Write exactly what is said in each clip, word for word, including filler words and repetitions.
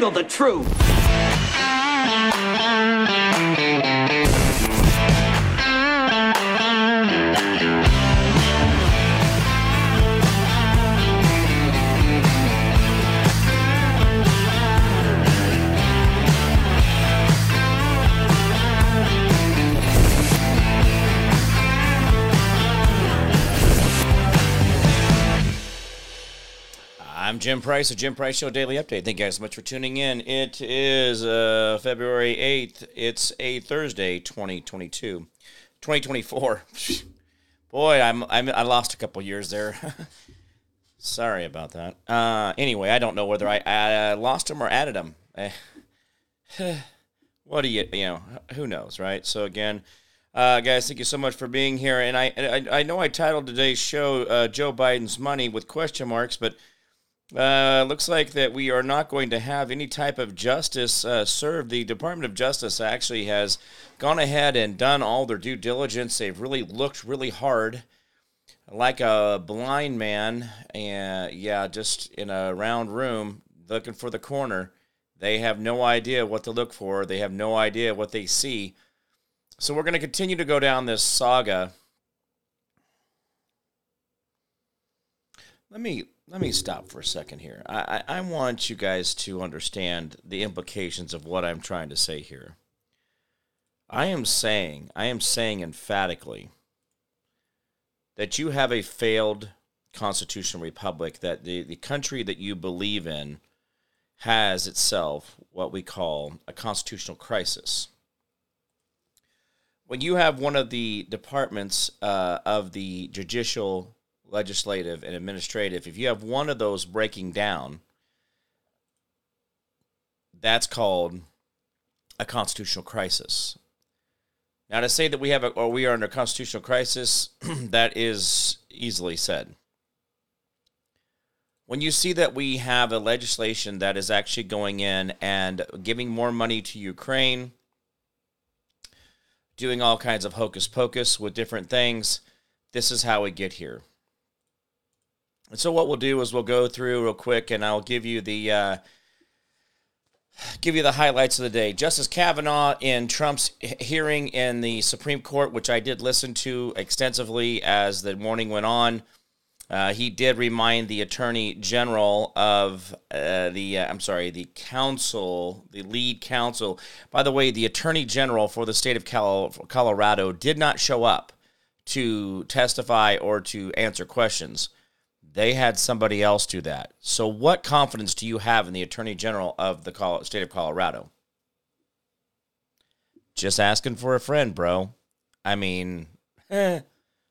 handle the truth. I'm Jim Price of Jim Price Show Daily Update. Thank you guys so much for tuning in. It is uh, February eighth. It's a Thursday, twenty twenty-two, twenty twenty-four. Boy, I'm, I'm I lost a couple years there. Sorry about that. Uh, anyway, I don't know whether I, I lost them or added them. What do you, you know, who knows, right? So again, Uh, guys, thank you so much for being here. And I, I, I know I titled today's show uh, Joe Biden's Money with question marks, but Uh, looks like that we are not going to have any type of justice uh, served. The Department of Justice actually has gone ahead and done all their due diligence. They've really looked really hard, like a blind man, and yeah, just in a round room looking for the corner. They have no idea what to look for. They have no idea what they see. So we're going to continue to go down this saga. Let me... Let me stop for a second here. I, I, I want you guys to understand the implications of what I'm trying to say here. I am saying, I am saying emphatically that you have a failed constitutional republic, that the, the country that you believe in has itself what we call a constitutional crisis. When you have one of the departments uh, of the judicial, legislative, and administrative, if you have one of those breaking down, that's called a constitutional crisis. Now, to say that we have a, or we are under a constitutional crisis, that is easily said. When you see that we have a legislation that is actually going in and giving more money to Ukraine, doing all kinds of hocus pocus with different things, this is how we get here. And so what we'll do is we'll go through real quick, and I'll give you the uh, give you the highlights of the day. Justice Kavanaugh in Trump's hearing in the Supreme Court, which I did listen to extensively as the morning went on, uh, he did remind the Attorney General of uh, the uh, I'm sorry, the counsel, the lead counsel. By the way, the Attorney General for the state of Cal- Colorado did not show up to testify or to answer questions. They had somebody else do that. So what confidence do you have in the Attorney General of the state of Colorado? Just asking for a friend, bro. I mean, eh,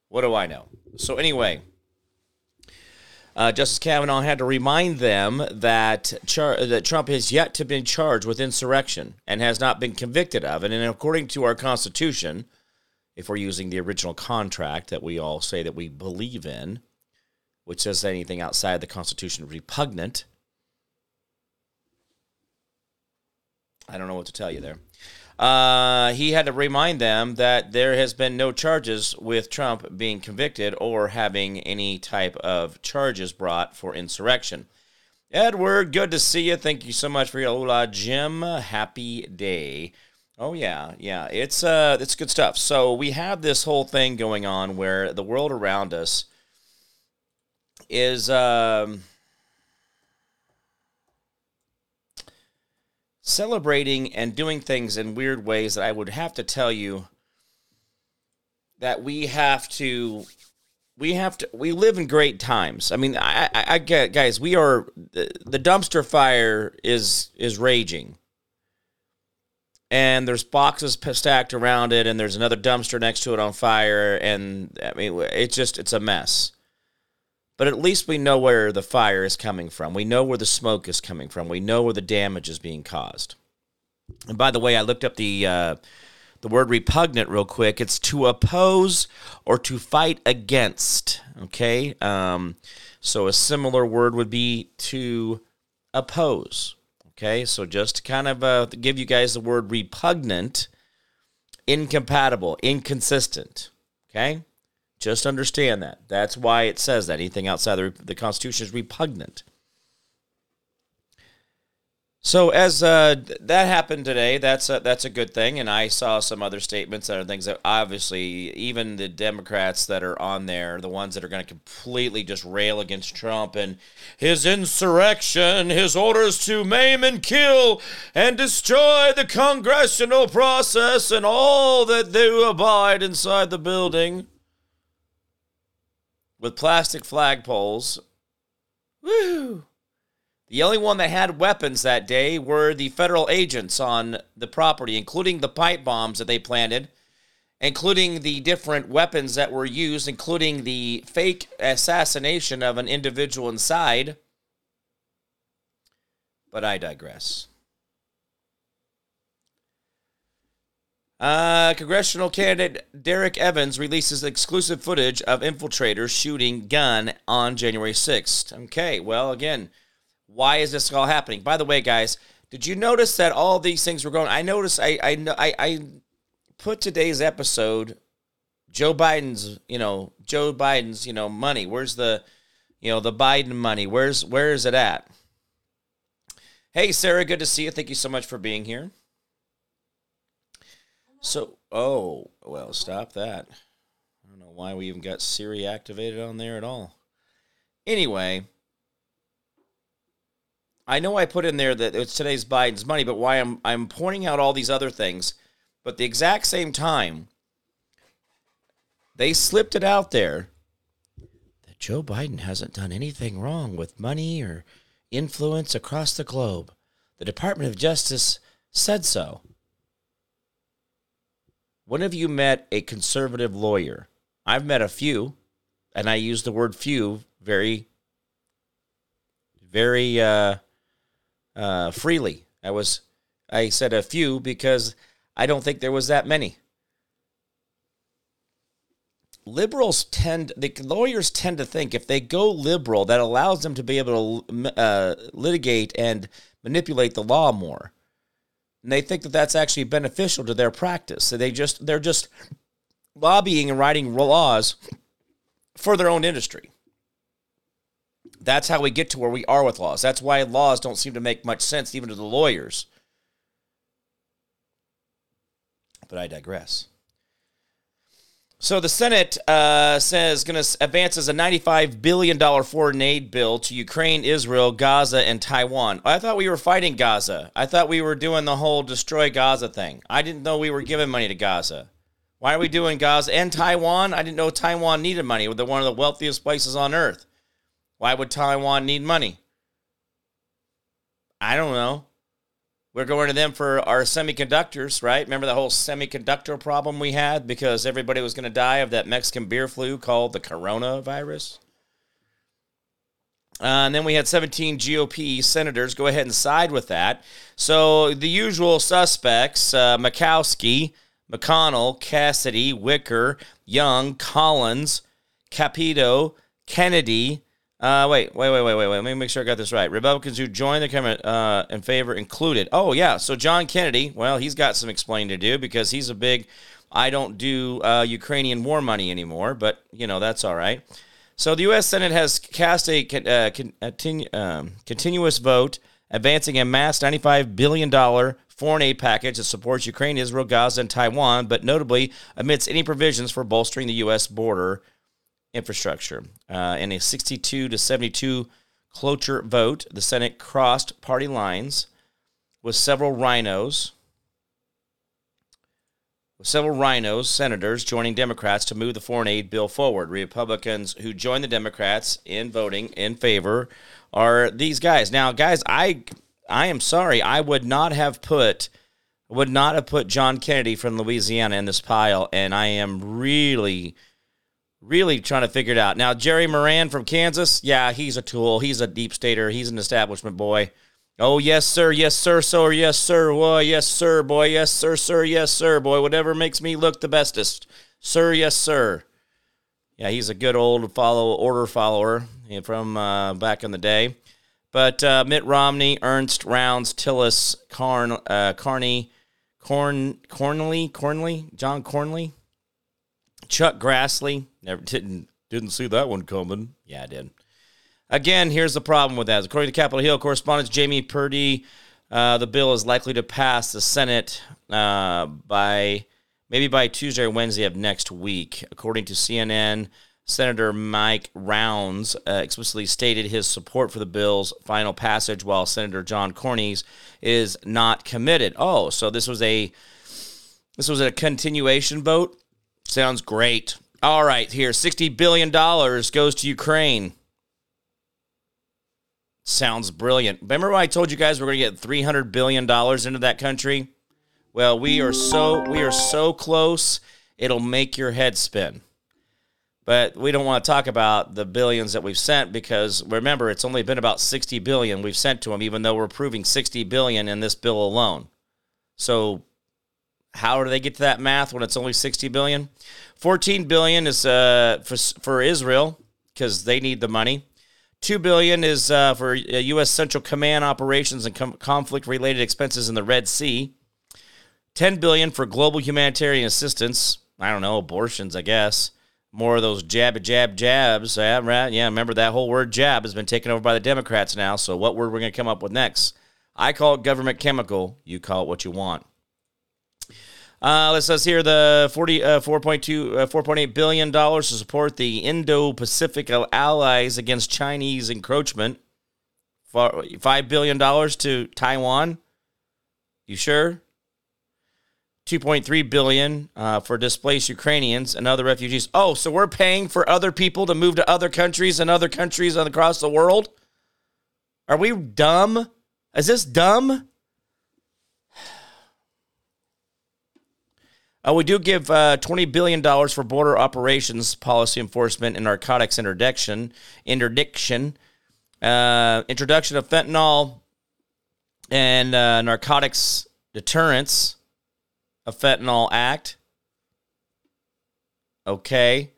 what do I know? So anyway, uh, Justice Kavanaugh had to remind them that, char- that Trump has yet to be charged with insurrection and has not been convicted of it. And according to our Constitution, if we're using the original contract that we all say that we believe in, which says anything outside the Constitution repugnant. I don't know what to tell you there. Uh, he had to remind them that there has been no charges with Trump being convicted or having any type of charges brought for insurrection. Edward, good to see you. Thank you so much for your hola, Jim. Happy day. Oh, yeah, yeah. It's, uh, it's good stuff. So we have this whole thing going on where the world around us is um, celebrating and doing things in weird ways that I would have to tell you that we have to, we have to, we live in great times. I mean, I, I, I get, guys, we are, the, the dumpster fire is, is raging. And there's boxes stacked around it, and there's another dumpster next to it on fire, and I mean, it's just, it's a mess. But at least we know where the fire is coming from. We know where the smoke is coming from. We know where the damage is being caused. And by the way, I looked up the uh, the word repugnant real quick. It's to oppose or to fight against, okay? Um, so a similar word would be to oppose, okay? So just to kind of uh, give you guys the word repugnant, incompatible, inconsistent, okay? Just understand that. That's why it says that. Anything outside the, the Constitution is repugnant. So as uh, that happened today, that's a, that's a good thing. And I saw some other statements that are things that obviously even the Democrats that are on there, the ones that are going to completely just rail against Trump and his insurrection, his orders to maim and kill and destroy the congressional process and all that do abide inside the building with plastic flagpoles. Woo! The only one that had weapons that day were the federal agents on the property, including the pipe bombs that they planted, including the different weapons that were used, including the fake assassination of an individual inside. But I digress. Uh, congressional candidate Derek Evans releases exclusive footage of infiltrators shooting gun on January sixth. Okay, well, again, why is this all happening? By the way, guys, did you notice that all these things were going? I noticed I I I, I put today's episode, Joe Biden's, you know, Joe Biden's, you know, money. Where's the, you know, the Biden money? Where's where is it at? Hey, Sarah, good to see you. Thank you so much for being here. So, oh, well, stop that. I don't know why we even got Siri activated on there at all. Anyway, I know I put in there that it's today's Biden's money, but why I'm I'm pointing out all these other things, but the exact same time, they slipped it out there that Joe Biden hasn't done anything wrong with money or influence across the globe. The Department of Justice said so. When have you met a conservative lawyer? I've met a few, and I use the word few very, very... uh Uh, freely. I was, I said a few because I don't think there was that many. Liberals tend, the lawyers tend to think if they go liberal, that allows them to be able to uh, litigate and manipulate the law more. And they think that that's actually beneficial to their practice. So they just, they're just lobbying and writing laws for their own industry. That's how we get to where we are with laws. That's why laws don't seem to make much sense, even to the lawyers. But I digress. So the Senate uh, says going to advances a ninety-five billion dollars foreign aid bill to Ukraine, Israel, Gaza, and Taiwan. I thought we were fighting Gaza. I thought we were doing the whole destroy Gaza thing. I didn't know we were giving money to Gaza. Why are we doing Gaza and Taiwan? I didn't know Taiwan needed money. They're one of the wealthiest places on earth. Why would Taiwan need money? I don't know. We're going to them for our semiconductors, right? Remember the whole semiconductor problem we had because everybody was going to die of that Mexican beer flu called the coronavirus? Uh, and then we had seventeen G O P senators go ahead and side with that. So the usual suspects, uh, Murkowski, McConnell, Cassidy, Wicker, Young, Collins, Capito, Kennedy, Uh, wait, wait, wait, wait, wait, wait. Let me make sure I got this right. Republicans who joined the government uh, in favor included. Oh, yeah. So John Kennedy, well, he's got some explaining to do because he's a big, I don't do uh, Ukrainian war money anymore, but, you know, that's all right. So the U S. Senate has cast a uh, continu- um, continuous vote advancing a mass ninety-five billion dollars foreign aid package that supports Ukraine, Israel, Gaza, and Taiwan, but notably omits any provisions for bolstering the U S border infrastructure. Uh, in a sixty-two to seventy-two cloture vote, the Senate crossed party lines with several rhinos, with several rhinos, senators joining Democrats to move the foreign aid bill forward. Republicans who joined the Democrats in voting in favor are these guys. Now, guys, I I am sorry, I would not have put would not have put John Kennedy from Louisiana in this pile, and I am really. Really trying to figure it out. Now, Jerry Moran from Kansas, yeah, he's a tool. He's a deep stater. He's an establishment boy. Oh, yes, sir. Yes, sir. So, yes, sir. Boy, yes, sir, boy. Yes, sir, sir. Yes, sir, boy. Whatever makes me look the bestest. Sir, yes, sir. Yeah, he's a good old follow order follower from uh, back in the day. But uh, Mitt Romney, Ernst, Rounds, Tillis, Carn, uh, Carney, Corn, Cornley, Cornley, John Cornley. Chuck Grassley, never didn't didn't see that one coming. Yeah, I did. Again, here's the problem with that. According to Capitol Hill correspondents Jamie Purdy, Uh, the bill is likely to pass the Senate uh, by maybe by Tuesday or Wednesday of next week. According to C N N, Senator Mike Rounds uh, explicitly stated his support for the bill's final passage, while Senator John Cornyn's is not committed. Oh, so this was a this was a continuation vote? Sounds great. All right, here, sixty billion dollars goes to Ukraine. Sounds brilliant. Remember when I told you guys we're going to get three hundred billion dollars into that country? Well, we are so we are so close, it'll make your head spin. But we don't want to talk about the billions that we've sent because, remember, it's only been about sixty billion dollars we've sent to them, even though we're approving sixty billion dollars in this bill alone. So how do they get to that math when it's only sixty billion dollars? fourteen billion dollars is uh, for, for Israel because they need the money. two billion dollars is uh, for U S. Central Command operations and com- conflict-related expenses in the Red Sea. ten billion dollars for global humanitarian assistance. I don't know, abortions, I guess. More of those jab, jab, jabs. Yeah, right. Yeah, remember that whole word jab has been taken over by the Democrats now, so what word we're going to come up with next? I call it government chemical. You call it what you want. Uh, let's us hear the forty, uh, four point two, uh, four point eight billion dollars to support the Indo-Pacific allies against Chinese encroachment. five billion dollars to Taiwan. You sure? two point three billion dollars uh, for displaced Ukrainians and other refugees. Oh, so we're paying for other people to move to other countries and other countries across the world? Are we dumb? Is this dumb? Uh, we do give uh, twenty billion dollars for border operations, policy enforcement, and narcotics interdiction, interdiction, uh, introduction of fentanyl, and uh, narcotics deterrence, a fentanyl act. Okay.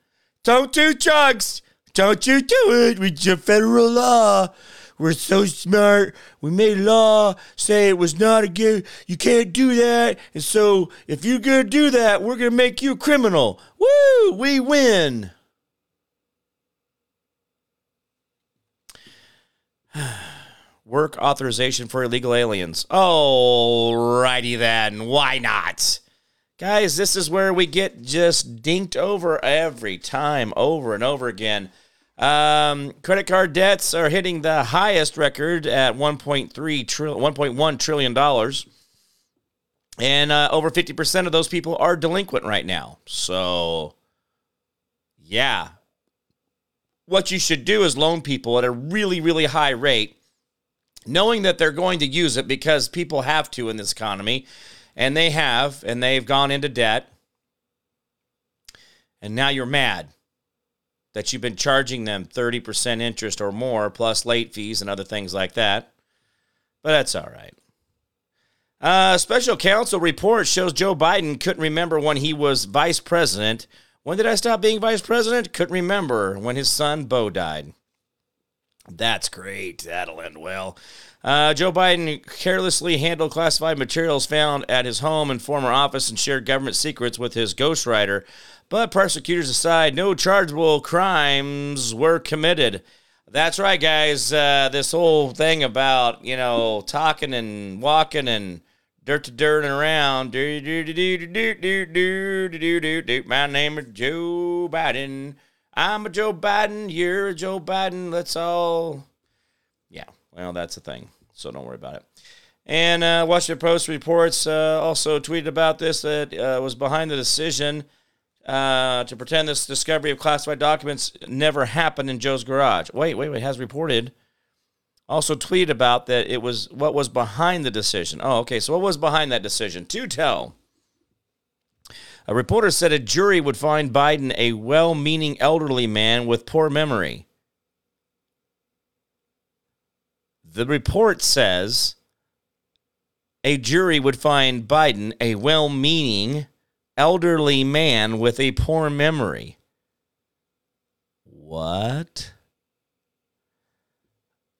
Don't do drugs. Don't you do it. We just federal law. We're so smart. We made law say it was not a good. You can't do that. And so if you're going to do that, we're going to make you a criminal. Woo, we win. Work authorization for illegal aliens. All righty then. Why not? Guys, this is where we get just dinked over every time, over and over again. Um, credit card debts are hitting the highest record at one point one trillion dollars, and uh, over fifty percent of those people are delinquent right now. So, yeah. What you should do is loan people at a really, really high rate, knowing that they're going to use it because people have to in this economy, and they have, and they've gone into debt, and now you're mad that you've been charging them thirty percent interest or more, plus late fees and other things like that. But that's all right. Uh, special counsel report shows Joe Biden couldn't remember when he was vice president. When did I stop being vice president? Couldn't remember when his son, Beau, died. That's great. That'll end well. Uh, Joe Biden carelessly handled classified materials found at his home and former office and shared government secrets with his ghostwriter. But prosecutors aside, no chargeable crimes were committed. That's right, guys. Uh, this whole thing about, you know, talking and walking and dirt to dirt and around. Do, do, do, do, do, do, do, do, do, do. My name is Joe Biden. I'm a Joe Biden. You're a Joe Biden. Let's all. Yeah, well, that's the thing. So don't worry about it. And uh, Washington Post reports uh, also tweeted about this that uh, was behind the decision Uh, to pretend this discovery of classified documents never happened in Joe's garage. Wait, wait, wait. Has reported. Also tweeted about that it was what was behind the decision. Oh, okay. So what was behind that decision? To tell. A reporter said a jury would find Biden a well-meaning elderly man with poor memory. The report says a jury would find Biden a well-meaning elderly man with a poor memory. What?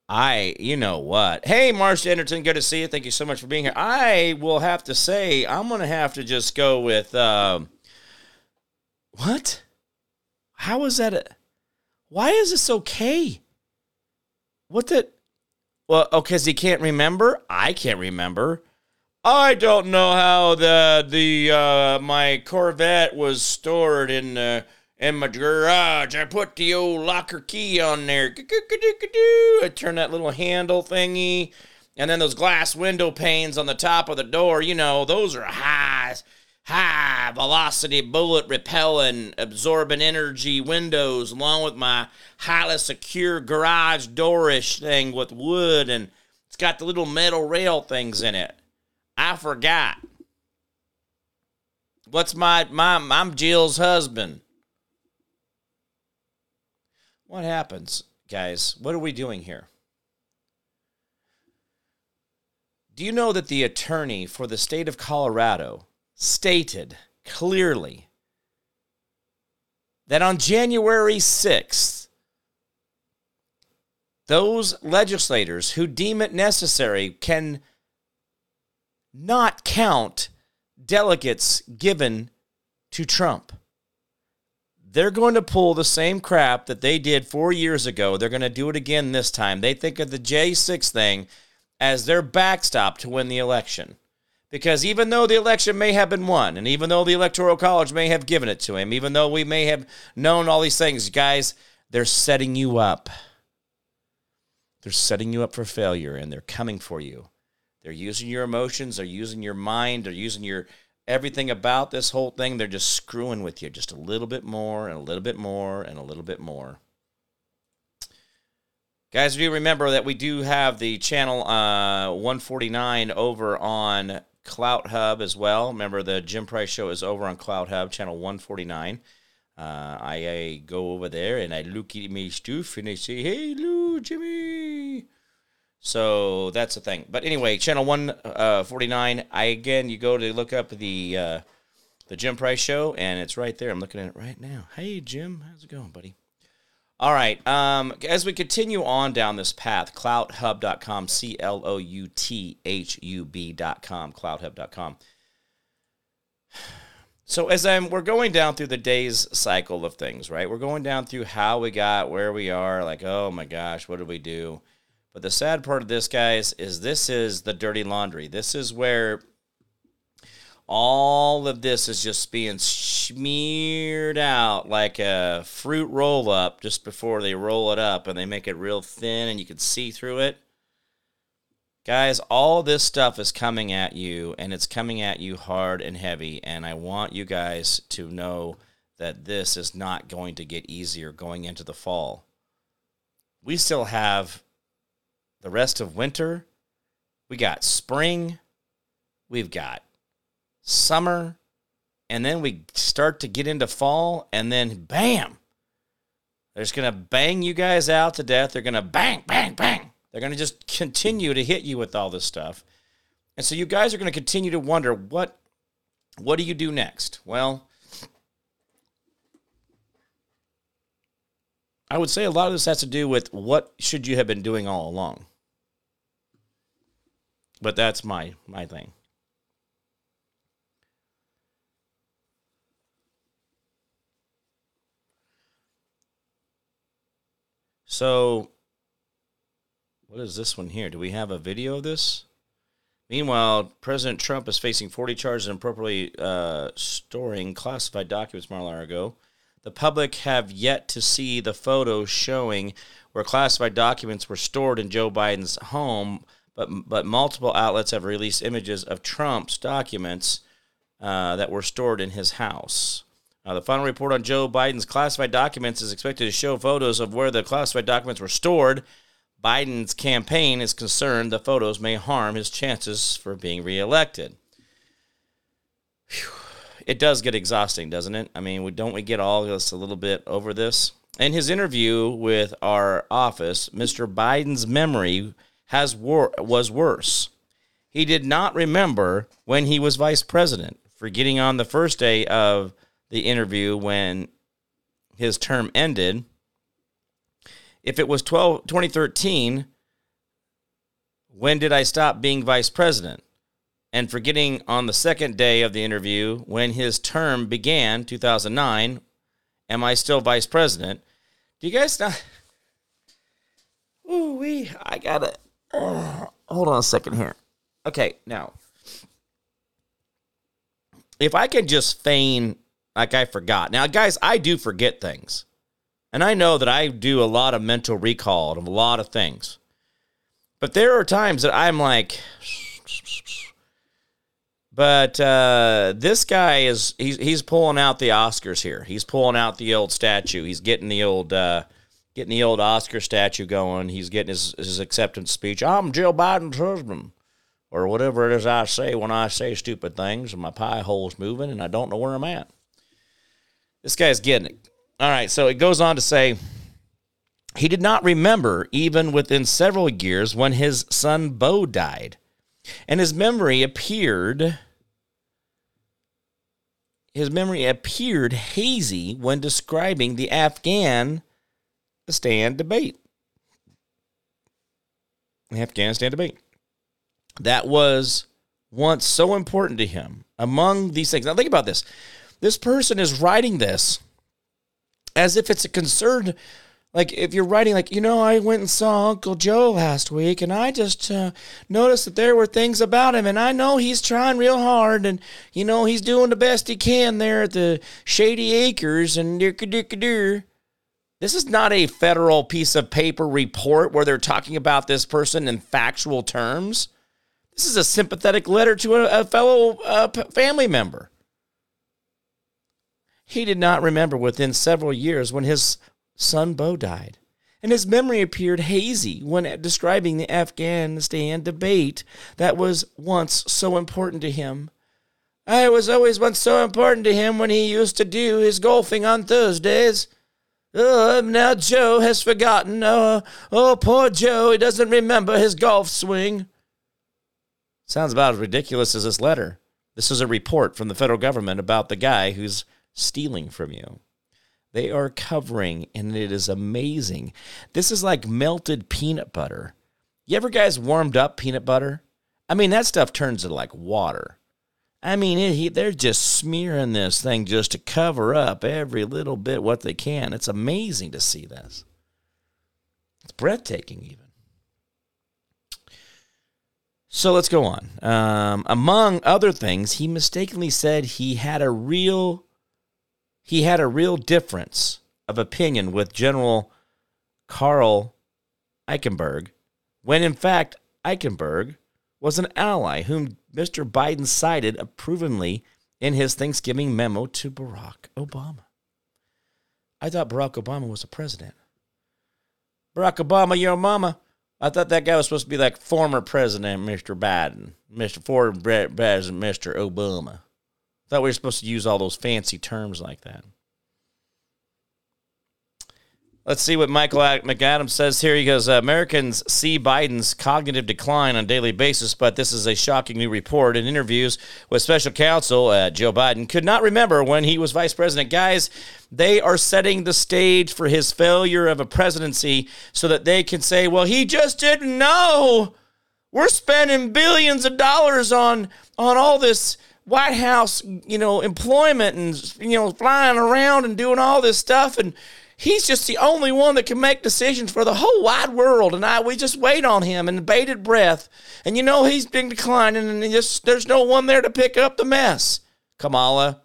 I, you know what? Hey, Marcia Enderton, good to see you. Thank you so much for being here. I will have to say, I'm going to have to just go with, um, what? How is that? A, why is this okay? What the? Well, oh, because he can't remember? I can't remember. I don't know how the the uh, my Corvette was stored in uh, in my garage. I put the old locker key on there. I turned that little handle thingy. And then those glass window panes on the top of the door, you know, those are high, high velocity, bullet repelling, absorbent energy windows, along with my highly secure garage doorish thing with wood. And it's got the little metal rail things in it. I forgot. What's my, my, I'm Jill's husband. What happens, guys? What are we doing here? Do you know that the attorney for the state of Colorado stated clearly that on January sixth, those legislators who deem it necessary can not count delegates given to Trump? They're going to pull the same crap that they did four years ago. They're going to do it again this time. They think of the J six thing as their backstop to win the election. Because even though the election may have been won, and even though the Electoral College may have given it to him, even though we may have known all these things, guys, they're setting you up. They're setting you up for failure, and they're coming for you. They're using your emotions, they're using your mind, they're using your everything about this whole thing. They're just screwing with you just a little bit more, and a little bit more, and a little bit more. Guys, do remember that we do have the channel uh, one forty-nine over on Clout Hub as well. Remember, the Jim Price Show is over on Clout Hub, channel one forty-nine. Uh, I, I go over there and I look at my stuff and I say, hey, Lou, Jimmy. So that's the thing. But anyway, channel one forty-nine. I again, you go to look up the, uh, the Jim Price Show, and it's right there. I'm looking at it right now. Hey, Jim, how's it going, buddy? All right, um, as we continue on down this path, clout hub dot com, C L O U T H U B dot com, clout hub dot com. So as I'm, we're going down through the day's cycle of things, right? We're going down through how we got, where we are, like, oh my gosh, what did we do? But the sad part of this, guys, is this is the dirty laundry. This is where all of this is just being smeared out like a fruit roll-up just before they roll it up, and they make it real thin and you can see through it. Guys, all this stuff is coming at you, and it's coming at you hard and heavy, and I want you guys to know that this is not going to get easier going into the fall. We still have the rest of winter. We got spring. We've got summer, and then we start to get into fall, and then bam, they're just going to bang you guys out to death. They're going to bang, bang, bang. They're going to just continue to hit you with all this stuff. And so you guys are going to continue to wonder, what, what do you do next? Well, I would say a lot of this has to do with what should you have been doing all along. But that's my, my thing. So, what is this one here? Do we have a video of this? Meanwhile, President Trump is facing forty charges of improperly uh, storing classified documents Mar-a-Lago. The public have yet to see the photos showing where classified documents were stored in Joe Biden's home, but but multiple outlets have released images of Trump's documents uh, that were stored in his house. Uh, the final report on Joe Biden's classified documents is expected to show photos of where the classified documents were stored. Biden's campaign is concerned the photos may harm his chances for being reelected. Whew. It does get exhausting, doesn't it? I mean, we, don't we get all this a little bit over this? In his interview with our office, Mister Biden's memory has wor- was worse. He did not remember when he was vice president, forgetting on the first day of the interview when his term ended. If it was twenty thirteen, when did I stop being vice president? And forgetting on the second day of the interview when his term began, two thousand nine, am I still vice president? Do you guys not? Ooh, we, I gotta, Uh, hold on a second here. Okay, now, if I could just feign like I forgot. Now, guys, I do forget things. And I know that I do a lot of mental recall of a lot of things. But there are times that I'm like, but uh, this guy is, he's, he's pulling out the Oscars here. He's pulling out the old statue. He's getting the old, uh, getting the old Oscar statue going. He's getting his, his acceptance speech. I'm Jill Biden's husband, or whatever it is I say when I say stupid things and my pie hole's moving and I don't know where I'm at. This guy's getting it. All right, so it goes on to say, he did not remember even within several years when his son Beau died, and his memory appeared his memory appeared hazy when describing the Afghanistan debate. The Afghanistan debate that was once so important to him. Among these things, now think about this. This person is writing this as if it's a concern. Like, if you're writing, like, you know, I went and saw Uncle Joe last week, and I just uh, noticed that there were things about him, and I know he's trying real hard, and, you know, he's doing the best he can there at the Shady Acres, and dirk-a-dirk-a-dirk. This is not a federal piece of paper report where they're talking about this person in factual terms. This is a sympathetic letter to a, a fellow uh, family member. He did not remember within several years when his son Beau died, and his memory appeared hazy when describing the Afghanistan debate that was once so important to him. I was always once so important to him when he used to do his golfing on Thursdays. Oh, now Joe has forgotten. Oh, oh, poor Joe, he doesn't remember his golf swing. Sounds about as ridiculous as this letter. This is a report from the federal government about the guy who's stealing from you. They are covering, and it is amazing. This is like melted peanut butter. You ever guys warmed up peanut butter? I mean, that stuff turns into like water. I mean, it, they're just smearing this thing just to cover up every little bit what they can. It's amazing to see this. It's breathtaking even. So let's go on. Um, among other things, he mistakenly said he had a real... He had a real difference of opinion with General Karl Eichenberg, when in fact Eichenberg was an ally whom Mister Biden cited approvingly in his Thanksgiving memo to Barack Obama. I thought Barack Obama was the president. Barack Obama, your mama. I thought that guy was supposed to be like former president Mister Biden, Mister former president Mister Obama. Thought we were supposed to use all those fancy terms like that. Let's see what Michael McAdams says here. He goes, Americans see Biden's cognitive decline on a daily basis, but this is a shocking new report. In interviews with special counsel, uh, Joe Biden could not remember when he was vice president. Guys, they are setting the stage for his failure of a presidency so that they can say, well, he just didn't know. We're spending billions of dollars on, on all this White House, you know, employment and, you know, flying around and doing all this stuff. And he's just the only one that can make decisions for the whole wide world. And I, we just wait on him in bated breath. And, you know, he's been declining and just, there's no one there to pick up the mess. Kamala,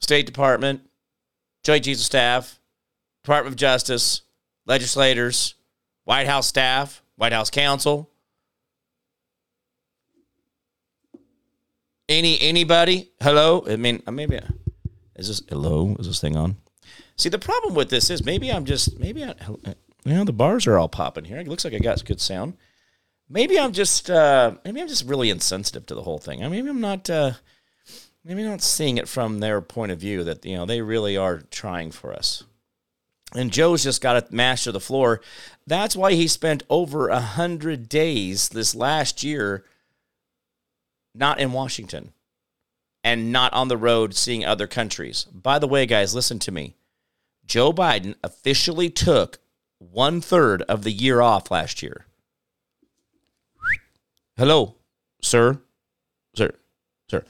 State Department, Joint Chiefs of Staff, Department of Justice, legislators, White House staff, White House counsel. Any anybody? Hello? I mean, maybe I, is this hello? Is this thing on? See, the problem with this is maybe I'm just maybe I you know the bars are all popping here. It looks like I got good sound. Maybe I'm just uh, maybe I'm just really insensitive to the whole thing. I mean, maybe I'm not uh, maybe I'm not seeing it from their point of view that you know they really are trying for us. And Joe's just got to master the floor. That's why he spent over a hundred days this last year. Not in Washington, and not on the road seeing other countries. By the way, guys, listen to me. Joe Biden officially took one-third of the year off last year. Hello, sir. Sir. Sir.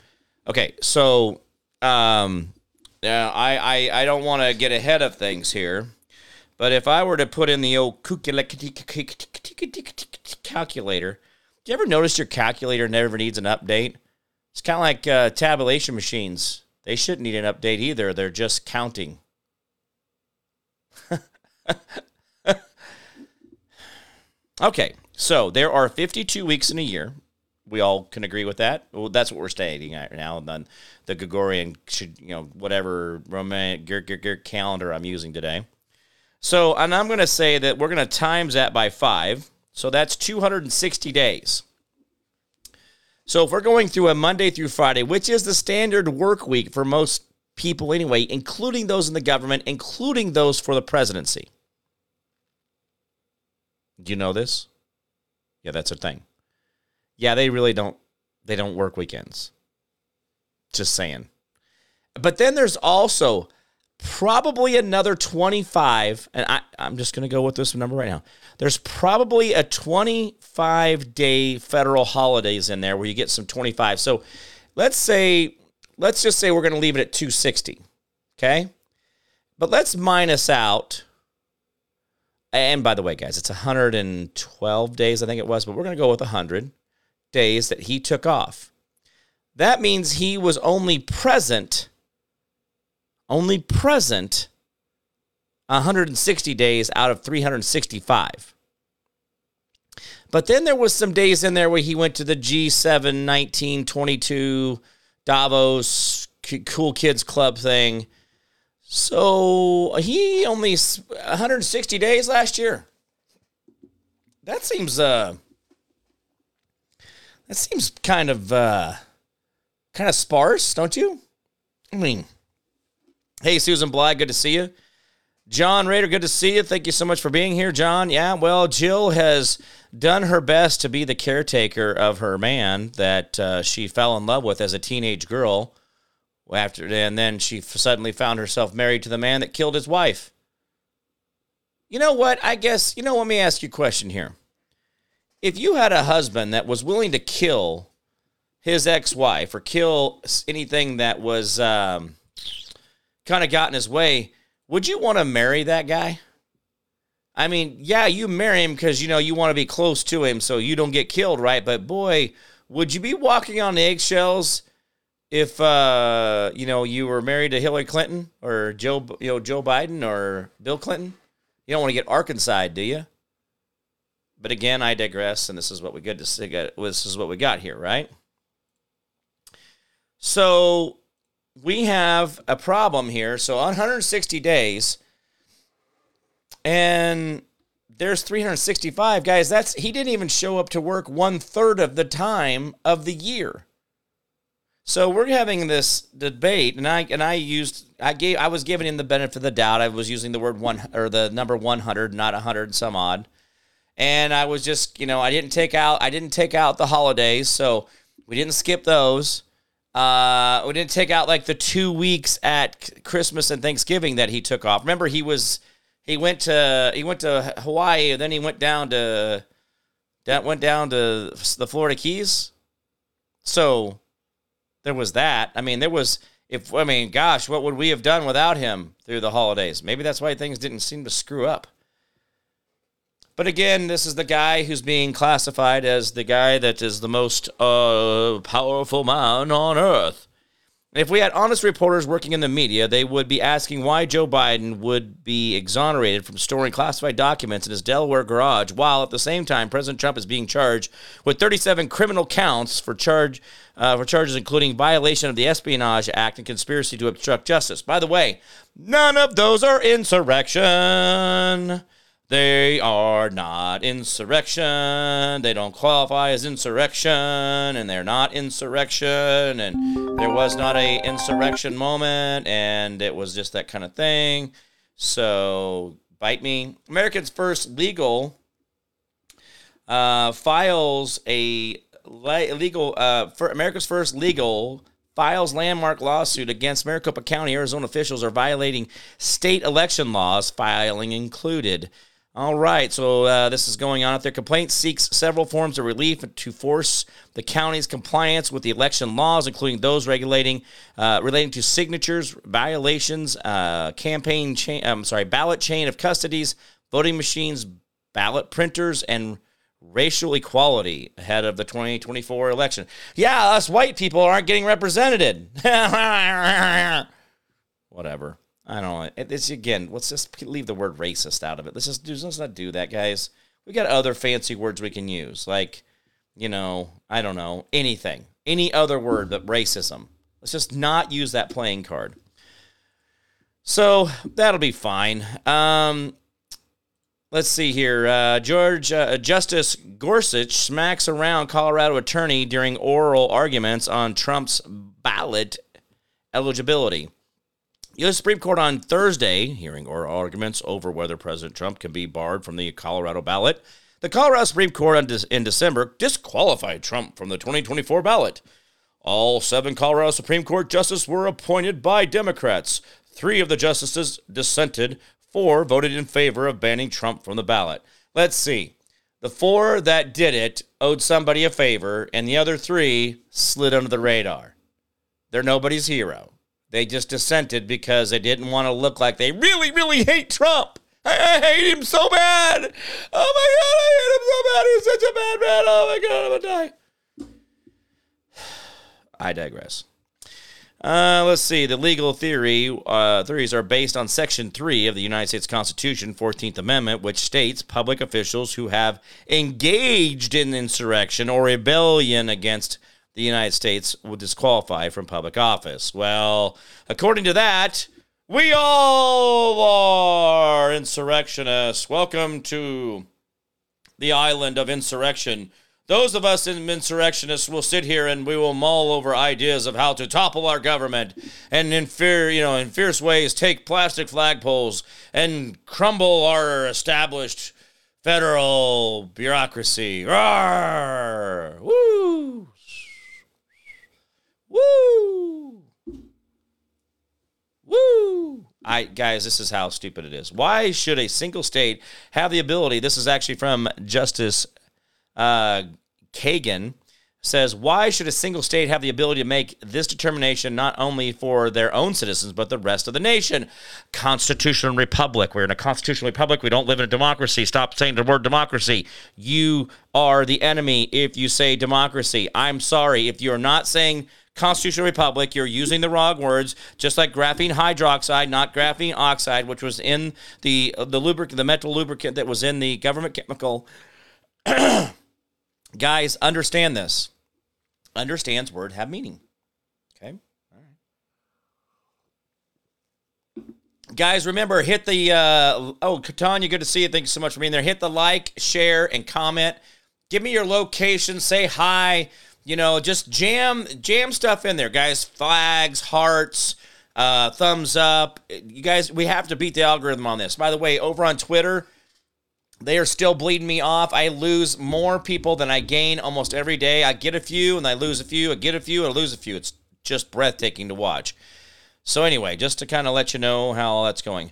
Okay, so um, uh, I, I, I don't want to get ahead of things here, but if I were to put in the old... calculator. Do you ever notice your calculator never needs an update? It's kind of like uh, tabulation machines. They shouldn't need an update either. They're just counting. Okay, so there are fifty-two weeks in a year. We all can agree with that. Well, that's what we're stating right now. And then the Gregorian, should, you know, whatever Roman g- g- g- calendar I'm using today. So, and I'm going to say that we're going to times that by five. So that's two hundred sixty days. So if we're going through a Monday through Friday, which is the standard work week for most people anyway, including those in the government, including those for the presidency. Do you know this? Yeah, that's a thing. Yeah, they really don't, they don't work weekends. Just saying. But then there's also probably another twenty-five, and I, I'm just going to go with this number right now. There's probably a twenty-five-day federal holidays in there where you get some twenty-five. So let's say, let's just say we're going to leave it at two hundred sixty, okay? But let's minus out, and by the way, guys, it's one hundred twelve days, I think it was, but we're going to go with one hundred days that he took off. That means he was only present, only present one hundred sixty days out of three hundred sixty-five. But then there was some days in there where he went to the G seven, nineteen twenty-two, Davos, C- Cool Kids Club thing. So he only one hundred sixty days last year. That seems uh, that seems kind of uh, kind of sparse, don't you? I mean, hey, Susan Bly, good to see you. John Rader, good to see you. Thank you so much for being here, John. Yeah, well, Jill has done her best to be the caretaker of her man that uh, she fell in love with as a teenage girl. After, and then she suddenly found herself married to the man that killed his wife. You know what? I guess, you know, let me ask you a question here. If you had a husband that was willing to kill his ex-wife or kill anything that was um, kind of got in his way, would you want to marry that guy? I mean, yeah, you marry him because, you know, you want to be close to him so you don't get killed, right? But, boy, would you be walking on eggshells if, uh, you know, you were married to Hillary Clinton or Joe, you know, Joe Biden or Bill Clinton? You don't want to get Arkansas, do you? But, again, I digress, and this is what we got to see. This is what we got here, right? So we have a problem here. So one hundred sixty days, and there's three hundred sixty-five guys. That's, he didn't even show up to work one third of the time of the year. So we're having this debate, and I and I used I gave I was giving him the benefit of the doubt. I was using the word one or the number one hundred, not one hundred some odd, and I was just you know I didn't take out I didn't take out the holidays, so we didn't skip those. Uh, we didn't take out like the two weeks at Christmas and Thanksgiving that he took off. Remember, he was he went to he went to Hawaii, and then he went down to that went down to the Florida Keys. So there was that. I mean, there was if I mean, gosh, what would we have done without him through the holidays? Maybe that's why things didn't seem to screw up. But again, this is the guy who's being classified as the guy that is the most uh, powerful man on earth. And if we had honest reporters working in the media, they would be asking why Joe Biden would be exonerated from storing classified documents in his Delaware garage, while at the same time President Trump is being charged with thirty-seven criminal counts for charge uh, for charges including violation of the Espionage Act and conspiracy to obstruct justice. By the way, none of those are insurrection. They are not insurrection. They don't qualify as insurrection, and they're not insurrection, and there was not a insurrection moment, and it was just that kind of thing. So, bite me. Americans First Legal uh, files a legal uh, for America's First Legal. Files landmark lawsuit against Maricopa County, Arizona officials are violating state election laws, filing included. All right, so uh, this is going on out there. Complaint seeks several forms of relief to force the county's compliance with the election laws, including those regulating uh, relating to signatures, violations, uh, campaign chain. I'm sorry, ballot chain of custodies, voting machines, ballot printers, and racial equality ahead of the twenty twenty-four election. Yeah, us white people aren't getting represented. Whatever. I don't know. It's, again, let's just leave the word racist out of it. Let's just do, let's not do that, guys. We got other fancy words we can use, like, you know, I don't know, anything. Any other word but racism. Let's just not use that playing card. So that'll be fine. Um, let's see here. Uh, George uh, Justice Gorsuch smacks around Colorado attorney during oral arguments on Trump's ballot eligibility. U S Supreme Court on Thursday, hearing oral arguments over whether President Trump can be barred from the Colorado ballot. The Colorado Supreme Court in December disqualified Trump from the twenty twenty-four ballot. All seven Colorado Supreme Court justices were appointed by Democrats. Three of the justices dissented. Four voted in favor of banning Trump from the ballot. Let's see. The four that did it owed somebody a favor, and the other three slid under the radar. They're nobody's hero. They just dissented because they didn't want to look like they really, really hate Trump. I, I hate him so bad. Oh, my God, I hate him so bad. He's such a bad man. Oh, my God, I'm going to die. I digress. Uh, let's see. The legal theory uh, theories are based on Section three of the United States Constitution, fourteenth Amendment, which states public officials who have engaged in insurrection or rebellion against the United States will disqualify from public office. Well, according to that, we all are insurrectionists. Welcome to the island of insurrection. Those of us in insurrectionists will sit here and we will mull over ideas of how to topple our government and in fear, you know, in fierce ways take plastic flagpoles and crumble our established federal bureaucracy. Roar! Woo! Woo! Woo! I, guys, this is how stupid it is. Why should a single state have the ability? This is actually from Justice uh, Kagan. Says, why should a single state have the ability to make this determination not only for their own citizens, but the rest of the nation? Constitutional republic. We're in a constitutional republic. We don't live in a democracy. Stop saying the word democracy. You are the enemy if you say democracy. I'm sorry. If you're not saying constitutional republic, you're using the wrong words, just like graphene hydroxide, not graphene oxide, which was in the, the lubricant, the metal lubricant that was in the government chemical. Guys, understand this. Understands word have meaning. Okay? All right. Guys, remember, hit the, uh, oh, Tanya, good to see you. Thank you so much for being there. Hit the like, share, and comment. Give me your location. Say hi. You know, just jam jam stuff in there, guys. Flags, hearts, uh, thumbs up. You guys, we have to beat the algorithm on this. By the way, over on Twitter, they are still bleeding me off. I lose more people than I gain almost every day. I get a few, and I lose a few. I get a few, and I lose a few. It's just breathtaking to watch. So anyway, just to kind of let you know how that's going.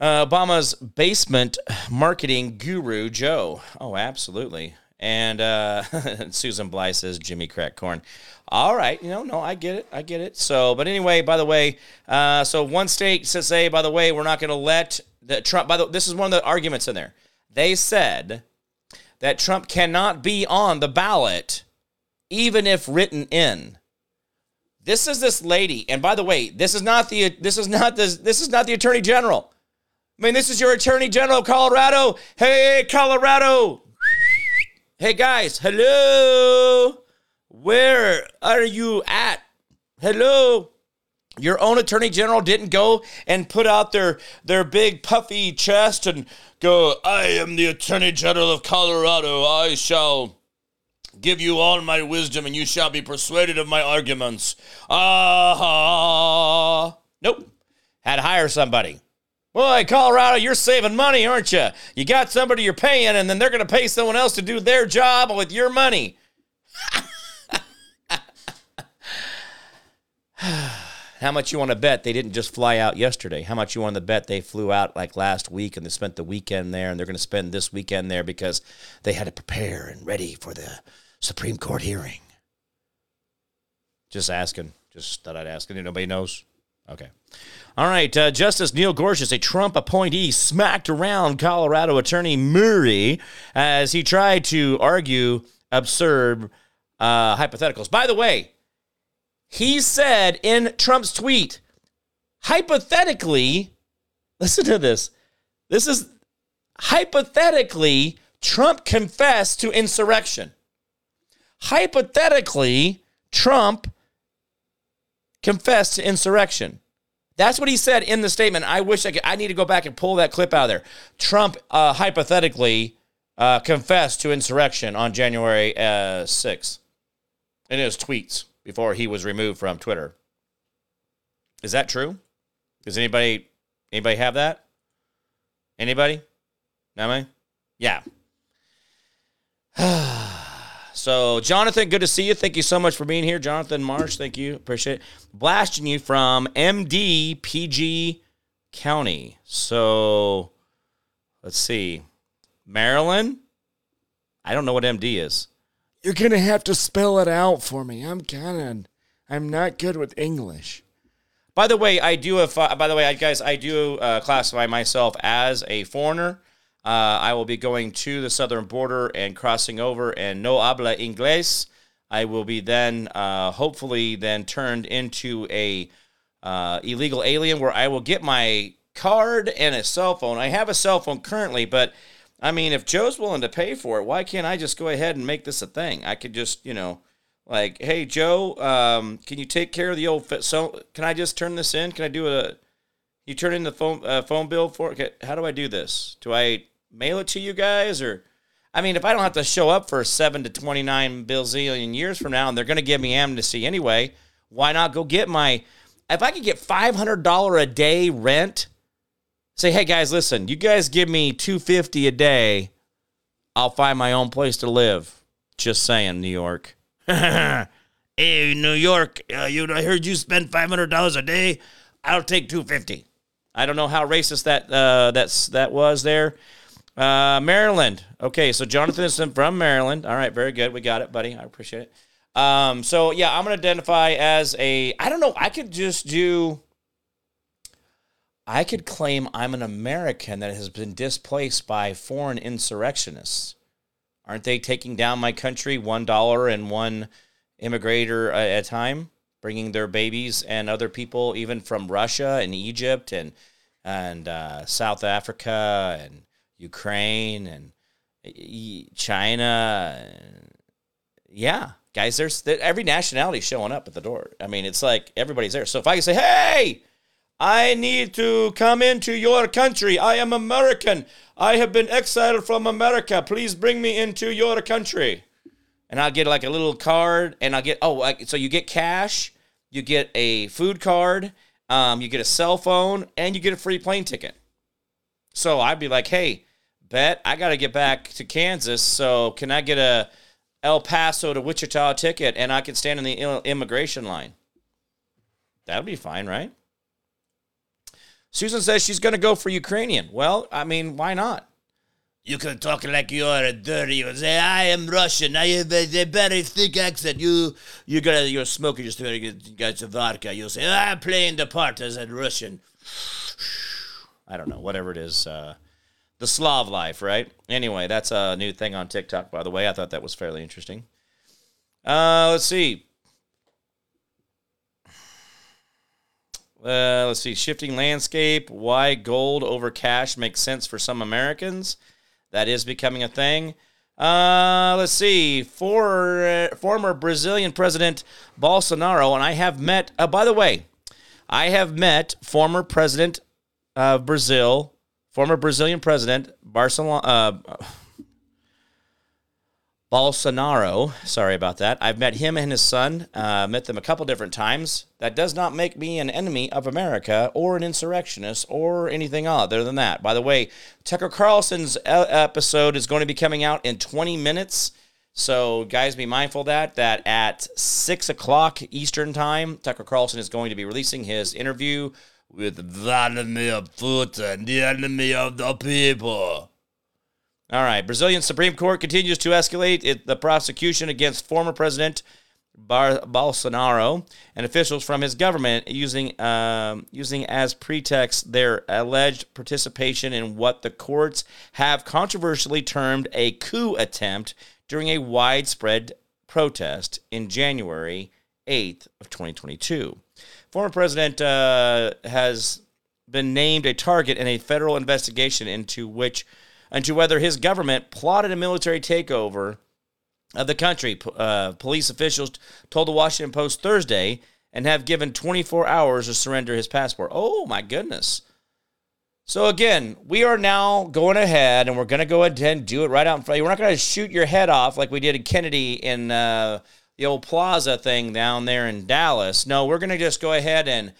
Uh, Obama's basement marketing guru, Joe. Oh, absolutely. And uh, Susan Bly says, Jimmy crack corn. All right. You know, no, I get it. I get it. So, but anyway, by the way, uh, so one state says, hey, by the way, we're not going to let the Trump, by the way, this is one of the arguments in there. They said that Trump cannot be on the ballot, even if written in. This is this lady. And by the way, this is not the, this is not the, this is not the attorney general. I mean, this is your attorney general of Colorado. Hey, Colorado. Hey, guys, hello, where are you at? Hello, your own attorney general didn't go and put out their, their big puffy chest and go, I am the attorney general of Colorado. I shall give you all my wisdom and you shall be persuaded of my arguments. Ah, nope, had to hire somebody. Boy, Colorado, you're saving money, aren't you? You got somebody you're paying, and then they're going to pay someone else to do their job with your money. How much you want to bet they didn't just fly out yesterday? How much you want to bet they flew out like last week, and they spent the weekend there, and they're going to spend this weekend there because they had to prepare and ready for the Supreme Court hearing? Just asking. Just thought I'd ask. Nobody knows. Okay. All right. Uh, Justice Neil Gorsuch, a Trump appointee, smacked around Colorado attorney Murray as he tried to argue absurd uh, hypotheticals. By the way, he said in Trump's tweet, hypothetically, listen to this. This is hypothetically, Trump confessed to insurrection. Hypothetically, Trump confessed to insurrection. That's what he said in the statement. I wish I could. I need to go back and pull that clip out of there. Trump uh, hypothetically uh, confessed to insurrection on January sixth in his tweets before he was removed from Twitter. Is that true? Does anybody anybody have that? Anybody? Nobody? Yeah. So, Jonathan, good to see you. Thank you so much for being here. Jonathan Marsh, thank you. Appreciate it. Blasting you from M D P G County. So, let's see. Maryland? I don't know what M D is. You're going to have to spell it out for me. I'm kind of, I'm not good with English. By the way, I do, if, by the way, guys, I do uh, classify myself as a foreigner. Uh, I will be going to the southern border and crossing over, and no habla inglés. I will be then, uh, hopefully, then turned into a uh, illegal alien where I will get my card and a cell phone. I have a cell phone currently, but, I mean, if Joe's willing to pay for it, why can't I just go ahead and make this a thing? I could just, you know, like, hey, Joe, um, can you take care of the old – so can I just turn this in? Can I do a – you turn in the phone uh, phone bill for – okay, how do I do this? Do I – mail it to you guys? Or, I mean, if I don't have to show up for seven to twenty-nine bazillion years from now and they're going to give me amnesty anyway, why not go get my, if I could get five hundred dollars a day rent, say, hey guys, listen, you guys give me two hundred fifty dollars a day, I'll find my own place to live. Just saying, New York. Hey, New York, uh, you, I heard you spend five hundred dollars a day. I'll take two hundred fifty dollars. I don't know how racist that uh, that's that was there. Uh, Maryland. Okay, so Jonathan is from Maryland. All right, very good. We got it, buddy. I appreciate it. Um, so, yeah, I'm going to identify as a, I don't know, I could just do, I could claim I'm an American that has been displaced by foreign insurrectionists. Aren't they taking down my country one dollar and one immigrator at a time, bringing their babies and other people even from Russia and Egypt and, and uh, South Africa and Ukraine and China. Yeah, guys, there's every nationality showing up at the door. I mean, it's like everybody's there. So if I can say, hey, I need to come into your country. I am American. I have been exiled from America. Please bring me into your country. And I'll get like a little card and I'll get, oh, so you get cash, you get a food card, um, you get a cell phone, and you get a free plane ticket. So I'd be like, hey, Bet, I got to get back to Kansas, so can I get a El Paso to Wichita ticket, and I can stand in the immigration line? That would be fine, right? Susan says she's going to go for Ukrainian. Well, I mean, why not? You can talk like you are a dirty. You say, I am Russian. I have a, a very thick accent. You, you're, gonna, you're smoking just very good guys of vodka. You'll say, I'm playing the part as a Russian. I don't know, whatever it is. Uh, the Slav life, right? Anyway, that's a new thing on TikTok, by the way. I thought that was fairly interesting. Uh, let's see. Uh, let's see. Shifting landscape. Why gold over cash makes sense for some Americans. That is becoming a thing. Uh, let's see. For, uh, former Brazilian President Bolsonaro, and I have met, uh, by the way, I have met former President Uh, Brazil, former Brazilian president, Barcelona, uh, Bolsonaro. Sorry about that. I've met him and his son, uh, met them a couple different times. That does not make me an enemy of America or an insurrectionist or anything other than that. By the way, Tucker Carlson's episode is going to be coming out in twenty minutes. So, guys, be mindful of that, that at six o'clock Eastern time, Tucker Carlson is going to be releasing his interview with Vladimir Putin, the enemy of the people. All right. Brazilian Supreme Court continues to escalate it, the prosecution against former President Bar- Bolsonaro and officials from his government using um, using as pretext their alleged participation in what the courts have controversially termed a coup attempt during a widespread protest in January eighth of twenty twenty-two. Former president uh, has been named a target in a federal investigation into which into whether his government plotted a military takeover of the country, uh, police officials told the Washington Post Thursday, and have given twenty-four hours to surrender his passport. Oh, my goodness. So, again, we are now going ahead, and we're going to go ahead and do it right out in front of you. We're not going to shoot your head off like we did in Kennedy in uh, the old plaza thing down there in Dallas. No, we're going to just go ahead and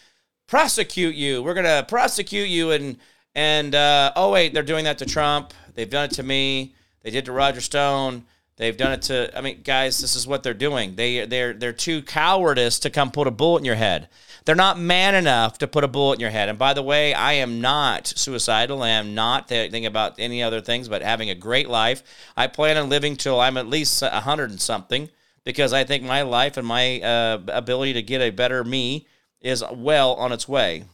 prosecute you. We're going to prosecute you, and, and uh, oh, wait, they're doing that to Trump. They've done it to me. They did to Roger Stone. They've done it to, I mean, guys, this is what they're doing. They, they're they're too cowardice to come put a bullet in your head. They're not man enough to put a bullet in your head. And by the way, I am not suicidal. I am not thinking about any other things but having a great life. I plan on living till I'm at least one hundred and something because I think my life and my uh, ability to get a better me is well on its way.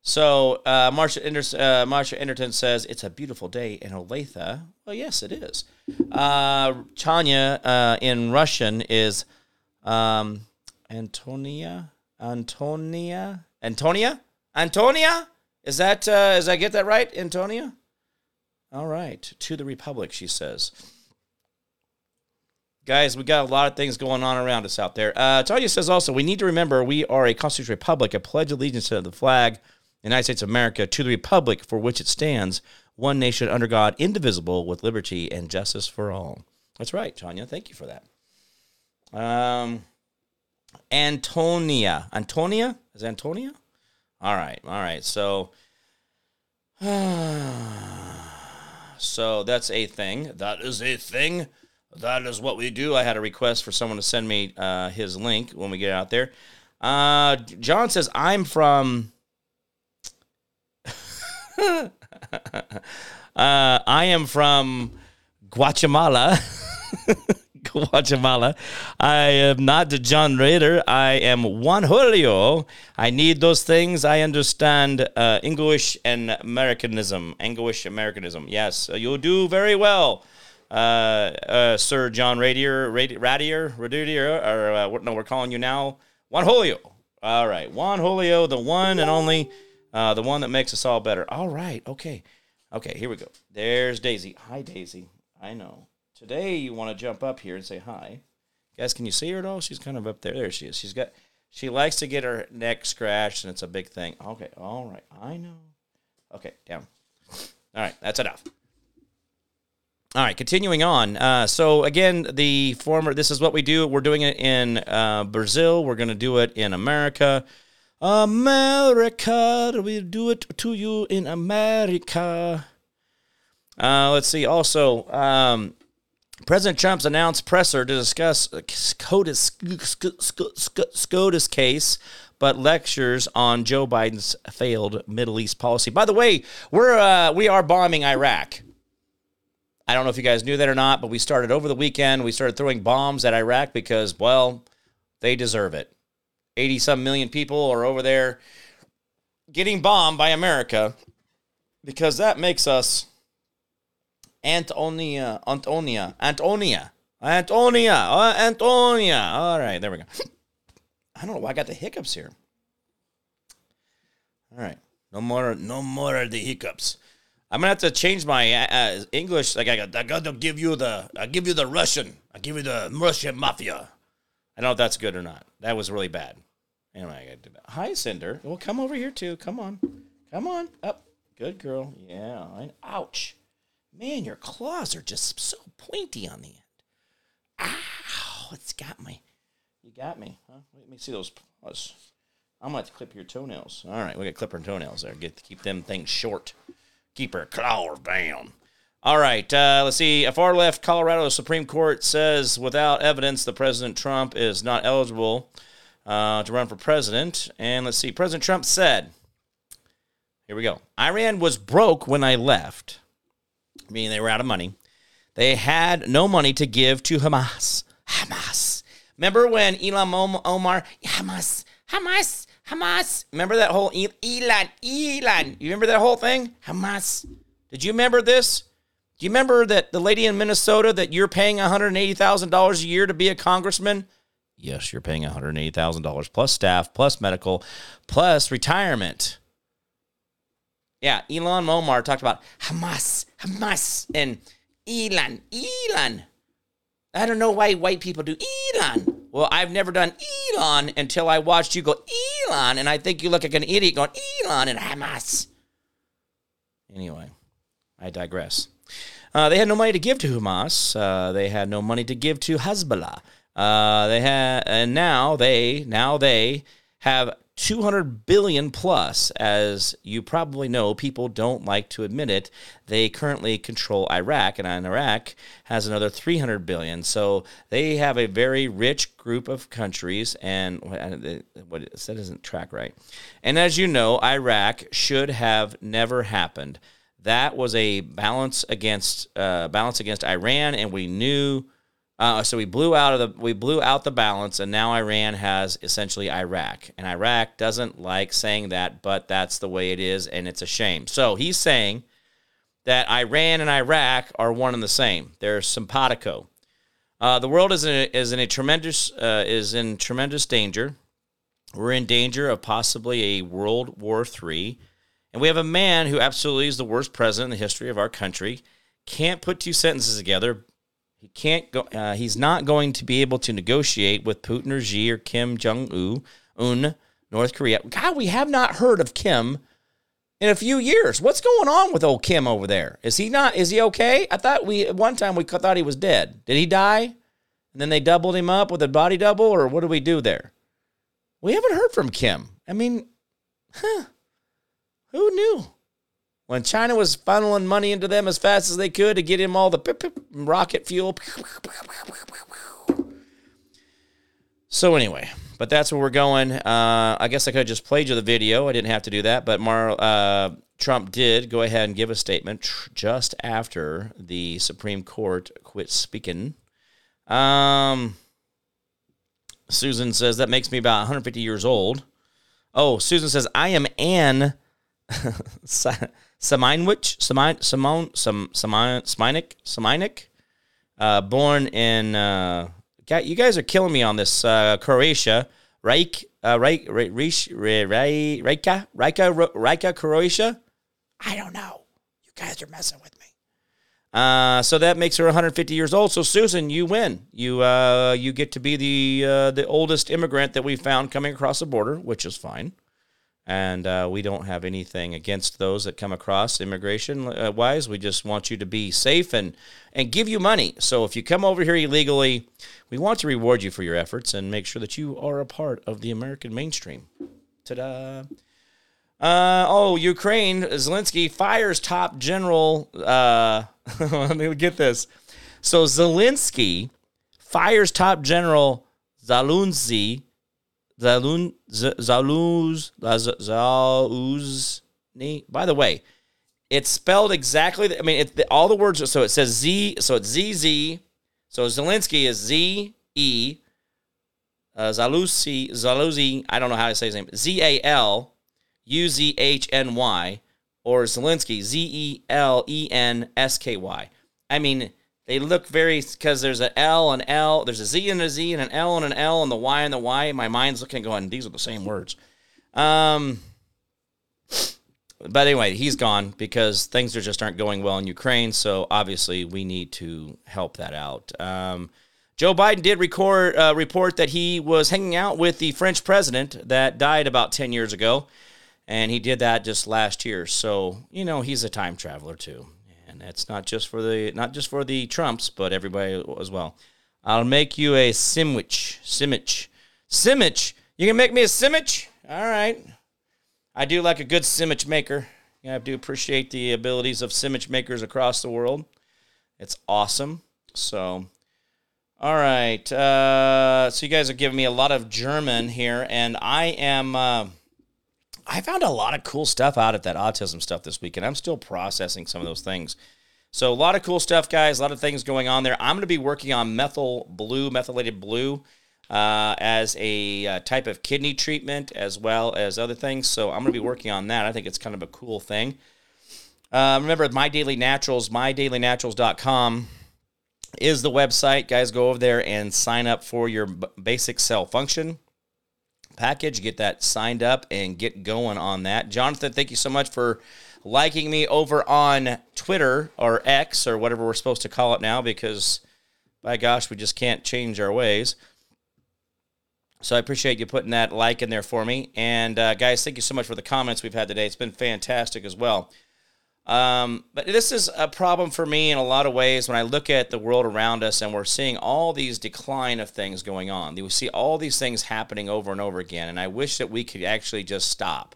So uh, Marsha, Ender- uh, Marsha Enderton says, it's a beautiful day in Olathe. Well, yes, it is. Uh, Tanya uh, in Russian is um, Antonia. Antonia? Antonia? Antonia? Is that, uh, is I get that right, Antonia? All right. To the Republic, she says. Guys, we got a lot of things going on around us out there. Uh, Tanya says also, we need to remember we are a constitutional republic, a pledge of allegiance to the flag, United States of America, to the republic for which it stands, one nation under God, indivisible, with liberty and justice for all. That's right, Tanya. Thank you for that. Um, Antonia. Antonia? Is it Antonia? All right. All right. So, so that's a thing. That is a thing. That is what we do. I had a request for someone to send me uh, his link when we get out there. Uh, John says, I'm from... uh, I am from Guatemala. Guatemala. I am not John Rader. I am Juan Julio. I need those things. I understand uh, English and Americanism. English Americanism. Yes, you do very well, uh, uh, Sir John Rader. Rader. Rader. Rader or uh, what, no, we're calling you now Juan Julio. All right, Juan Julio, the one and only. Uh, the one that makes us all better. All right. Okay. Okay, here we go. There's Daisy. Hi, Daisy. I know. Today you want to jump up here and say hi. Guys, can you see her at all? She's kind of up there. There she is. She's got. She likes to get her neck scratched, and it's a big thing. Okay. All right. I know. Okay. Down. All right. That's enough. All right. Continuing on. Uh, so, again, the former, this is what we do. We're doing it in uh, Brazil. We're going to do it in America. America, we do it to you in America. Uh, let's see. Also, um, President Trump's announced presser to discuss SCOTUS, SCOTUS case, but lectures on Joe Biden's failed Middle East policy. By the way, we're uh, we are bombing Iraq. I don't know if you guys knew that or not, but we started over the weekend. We started throwing bombs at Iraq because, well, they deserve it. eighty-some million people are over there getting bombed by America because that makes us Antonia, Antonia, Antonia, Antonia, uh, Antonia. All right, there we go. I don't know why I got the hiccups here. All right, no more, no more of the hiccups. I'm gonna have to change my uh, English. Like I got, I got to give you the, I give you the Russian, I give you the Russian mafia. I don't know if that's good or not. That was really bad. Anyway, I gotta do that. Hi, Cinder. Well, come over here, too. Come on. Come on. Up. Good girl. Yeah. And ouch. Man, your claws are just so pointy on the end. Ow. It's got me. You got me, huh? Let me see those paws. I'm going to have to clip your toenails. All right. We got to clip her toenails there. Get to keep them things short. Keep her claws down. All right, uh, let's see. A far-left Colorado Supreme Court says without evidence that President Trump is not eligible uh, to run for president. And let's see. President Trump said, here we go, Iran was broke when I left, meaning they were out of money. They had no money to give to Hamas. Hamas. Remember when Ilhan Omar, Hamas, Hamas, Hamas. Remember that whole Elon, Elon. You remember that whole thing? Hamas. Did you remember this? Do you remember that the lady in Minnesota that you're paying one hundred eighty thousand dollars a year to be a congressman? Yes, you're paying one hundred eighty thousand dollars plus staff, plus medical, plus retirement. Yeah, Ilhan Omar talked about Hamas, Hamas, and Elon, Elon. I don't know why white people do Elon. Well, I've never done Elon until I watched you go Elon, and I think you look like an idiot going Elon and Hamas. Anyway, I digress. Uh, they had no money to give to Hamas. Uh, they had no money to give to Hezbollah. Uh, they had, and now they, now they have two hundred billion plus. As you probably know, people don't like to admit it. They currently control Iraq, and Iraq has another three hundred billion. So they have a very rich group of countries, and what it said doesn't track right. And as you know, Iraq should have never happened. That was a balance against uh, balance against Iran, and we knew, uh, so we blew out of the we blew out the balance, and now Iran has essentially Iraq, and Iraq doesn't like saying that, but that's the way it is, and it's a shame. So he's saying that Iran and Iraq are one and the same; they're simpatico. Uh, the world is in a, is in a tremendous uh, is in tremendous danger. We're in danger of possibly a World War Three. And we have a man who absolutely is the worst president in the history of our country. Can't put two sentences together. He can't go. Uh, he's not going to be able to negotiate with Putin or Xi or Kim Jong-un, North Korea. God, we have not heard of Kim in a few years. What's going on with old Kim over there? Is he not? Is he okay? I thought we one time we thought he was dead. Did he die? And then they doubled him up with a body double, or what do we do there? We haven't heard from Kim. I mean, huh. Who knew? When China was funneling money into them as fast as they could to get him all the pip, pip, rocket fuel. So anyway, but that's where we're going. Uh, I guess I could have just played you the video. I didn't have to do that, but Mar- uh, Trump did go ahead and give a statement tr- just after the Supreme Court quit speaking. Um, Susan says, that makes me about one hundred fifty years old. Oh, Susan says, I am an... Semeinwich, Semein, Simone, Sem, Semeinik, Semeinik, uh, born in. Uh, you guys are killing me on this. Uh, Croatia, Reik, uh, Reik, Reik, Reik, Reika, Reika, Reika, Croatia. I don't know. You guys are messing with me. Uh, so that makes her one hundred fifty years old. So Susan, you win. You uh, you get to be the uh, the oldest immigrant that we found coming across the border, which is fine. And uh, we don't have anything against those that come across immigration-wise. We just want you to be safe and, and give you money. So if you come over here illegally, we want to reward you for your efforts and make sure that you are a part of the American mainstream. Ta-da. Uh, oh, Ukraine, Zelensky fires top general. Uh, let me get this. So Zelensky fires top general Zaluzny. Zalun, Z- Zaluz, Z- Zaluzny. By the way, it's spelled exactly. The, I mean, it, the, all the words. Are, so it says Z. So it's Z Z. So Zelensky is Z E. Uh, Zaluzny, Zaluzny. I don't know how to say his name. Z A L U Z H N Y, or Zelensky. Z E L E N S K Y. I mean. They look very, because there's an L and L, there's a Z and a Z and an L and an L and the Y and the Y. My mind's looking going, these are the same words. Um, but anyway, he's gone because things are just aren't going well in Ukraine. So obviously we need to help that out. Um, Joe Biden did record uh, report that he was hanging out with the French president that died about ten years ago. And he did that just last year. So, you know, he's a time traveler too. And it's not just for the not just for the Trumps, but everybody as well. I'll make you a sandwich, sandwich, sandwich. You can make me a sandwich? All right. I do like a good sandwich maker. I do appreciate the abilities of sandwich makers across the world. It's awesome. So, all right. Uh, so you guys are giving me a lot of German here, and I am. Uh, I found a lot of cool stuff out at that autism stuff this week, and I'm still processing some of those things. So a lot of cool stuff, guys, a lot of things going on there. I'm going to be working on methyl blue, methylated blue. uh, as a uh, type of kidney treatment as well as other things. So I'm going to be working on that. I think it's kind of a cool thing. Uh, remember, My Daily Naturals, my daily naturals dot com is the website. Guys, go over there and sign up for your b- basic cell function package. Get that signed up and get going on that. Jonathan, thank you so much for liking me over on Twitter or X or whatever we're supposed to call it now, because, by gosh, we just can't change our ways. So I appreciate you putting that like in there for me. And, uh, guys, thank you so much for the comments we've had today. It's been fantastic as well. Um, but this is a problem for me in a lot of ways when I look at the world around us and we're seeing all these decline of things going on. We see all these things happening over and over again, and I wish that we could actually just stop.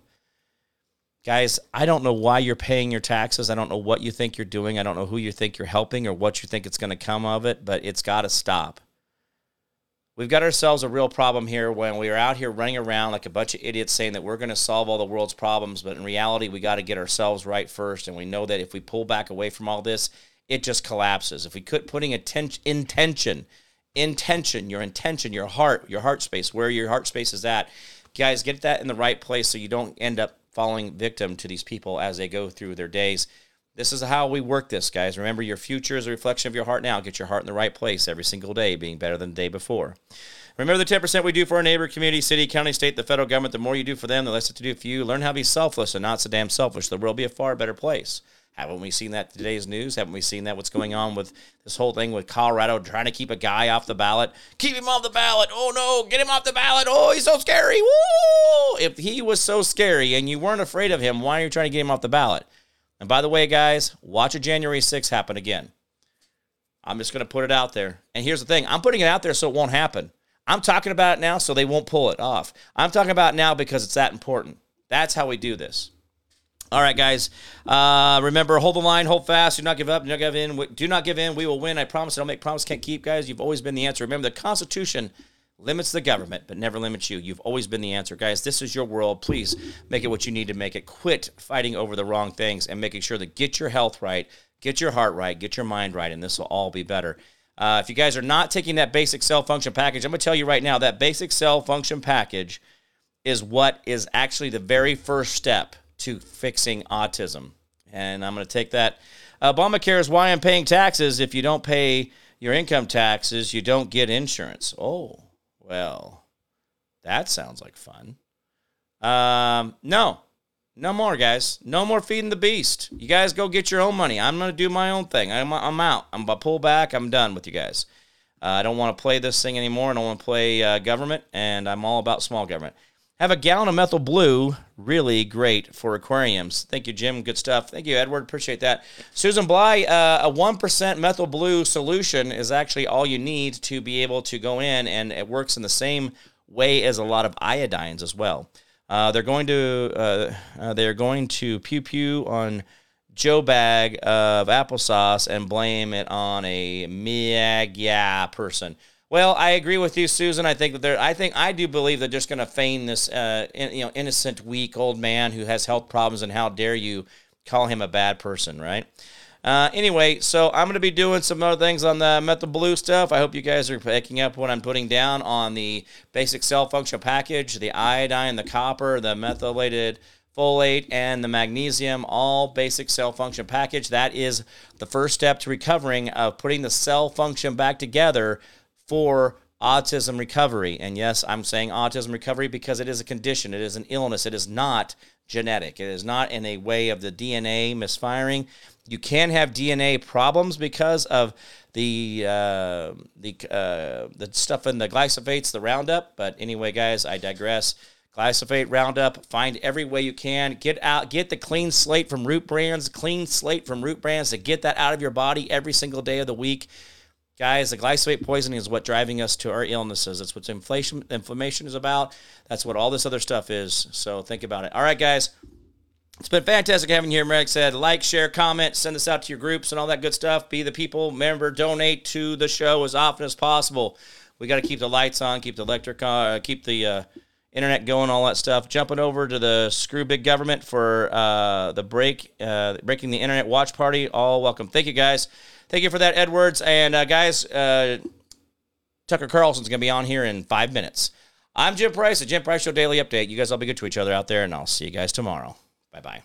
Guys, I don't know why you're paying your taxes. I don't know what you think you're doing. I don't know who you think you're helping or what you think it's going to come of it, but it's got to stop. We've got ourselves a real problem here when we are out here running around like a bunch of idiots saying that we're going to solve all the world's problems, but in reality, we got to get ourselves right first, and we know that if we pull back away from all this, it just collapses. If we quit putting attention, intention, intention, your intention, your heart, your heart space, where your heart space is at, guys, get that in the right place so you don't end up falling victim to these people as they go through their days. This is how we work this, guys. Remember, your future is a reflection of your heart now. Get your heart in the right place every single day, being better than the day before. Remember the ten percent we do for our neighbor, community, city, county, state, the federal government. The more you do for them, the less it to do for you. Learn how to be selfless and not so damn selfish. The world will be a far better place. Haven't we seen that today's news? Haven't we seen that what's going on with this whole thing with Colorado trying to keep a guy off the ballot? Keep him off the ballot. Oh, no, get him off the ballot. Oh, he's so scary. Woo! If he was so scary and you weren't afraid of him, why are you trying to get him off the ballot? And by the way, guys, watch a January sixth happen again. I'm just going to put it out there. And here's the thing. I'm putting it out there so it won't happen. I'm talking about it now so they won't pull it off. I'm talking about it now because it's that important. That's how we do this. All right, guys. Uh, remember, hold the line, hold fast. Do not give up. Do not give in. Do not give in. We will win. I promise. I don't make promises can't keep, guys. You've always been the answer. Remember, the Constitution limits the government, but never limits you. You've always been the answer. Guys, this is your world. Please make it what you need to make it. Quit fighting over the wrong things and making sure that get your health right, get your heart right, get your mind right, and this will all be better. Uh, if you guys are not taking that basic cell function package, I'm going to tell you right now, that basic cell function package is what is actually the very first step to fixing autism. And I'm going to take that. Obamacare is why I'm paying taxes. If you don't pay your income taxes, you don't get insurance. Oh, well, that sounds like fun. Um, no, no more, guys. No more feeding the beast. You guys go get your own money. I'm going to do my own thing. I'm, I'm out. I'm going to pull back. I'm done with you guys. Uh, I don't want to play this thing anymore. I don't want to play uh, government, and I'm all about small government. Have a gallon of methyl blue, really great for aquariums. Thank you, Jim. Good stuff. Thank you, Edward. Appreciate that. Susan Bly, uh, a one percent methyl blue solution is actually all you need to be able to go in, and it works in the same way as a lot of iodines as well. Uh, they're going to uh, uh, they're going to pew pew on Joe bag of applesauce and blame it on a MIAGYA person. Well, I agree with you, Susan. I think that they're. I think I do believe they're just going to feign this, uh, in, you know, innocent, weak old man who has health problems, and how dare you call him a bad person, right? Uh, anyway, so I'm going to be doing some other things on the methyl blue stuff. I hope you guys are picking up what I'm putting down on the basic cell function package: the iodine, the copper, the methylated folate, and the magnesium, all basic cell function package. That is the first step to recovering, of putting the cell function back together for autism recovery. And yes, I'm saying autism recovery because it is a condition. It is an illness. It is not genetic. It is not in a way of the D N A misfiring. You can have D N A problems because of the uh, the uh, the stuff in the glyphosates, the Roundup. But anyway, guys, I digress. Glyphosate, Roundup, find every way you can. Get out, get the clean slate from Root Brands, clean slate from Root Brands to get that out of your body every single day of the week. Guys, the glyphosate poisoning is what's driving us to our illnesses. That's what inflation, inflammation is about. That's what all this other stuff is. So think about it. All right, guys. It's been fantastic having you here. Merrick said, like, share, comment, send this out to your groups and all that good stuff. Be the people. Remember, donate to the show as often as possible. We got to keep the lights on, keep the electric on, uh, keep the uh, internet going, all that stuff. Jumping over to the Screw Big Government for uh, the break, uh, breaking the internet watch party. All welcome. Thank you, guys. Thank you for that, Edwards. And, uh, guys, uh, Tucker Carlson's going to be on here in five minutes. I'm Jim Price, the Jim Price Show Daily Update. You guys all be good to each other out there, and I'll see you guys tomorrow. Bye-bye.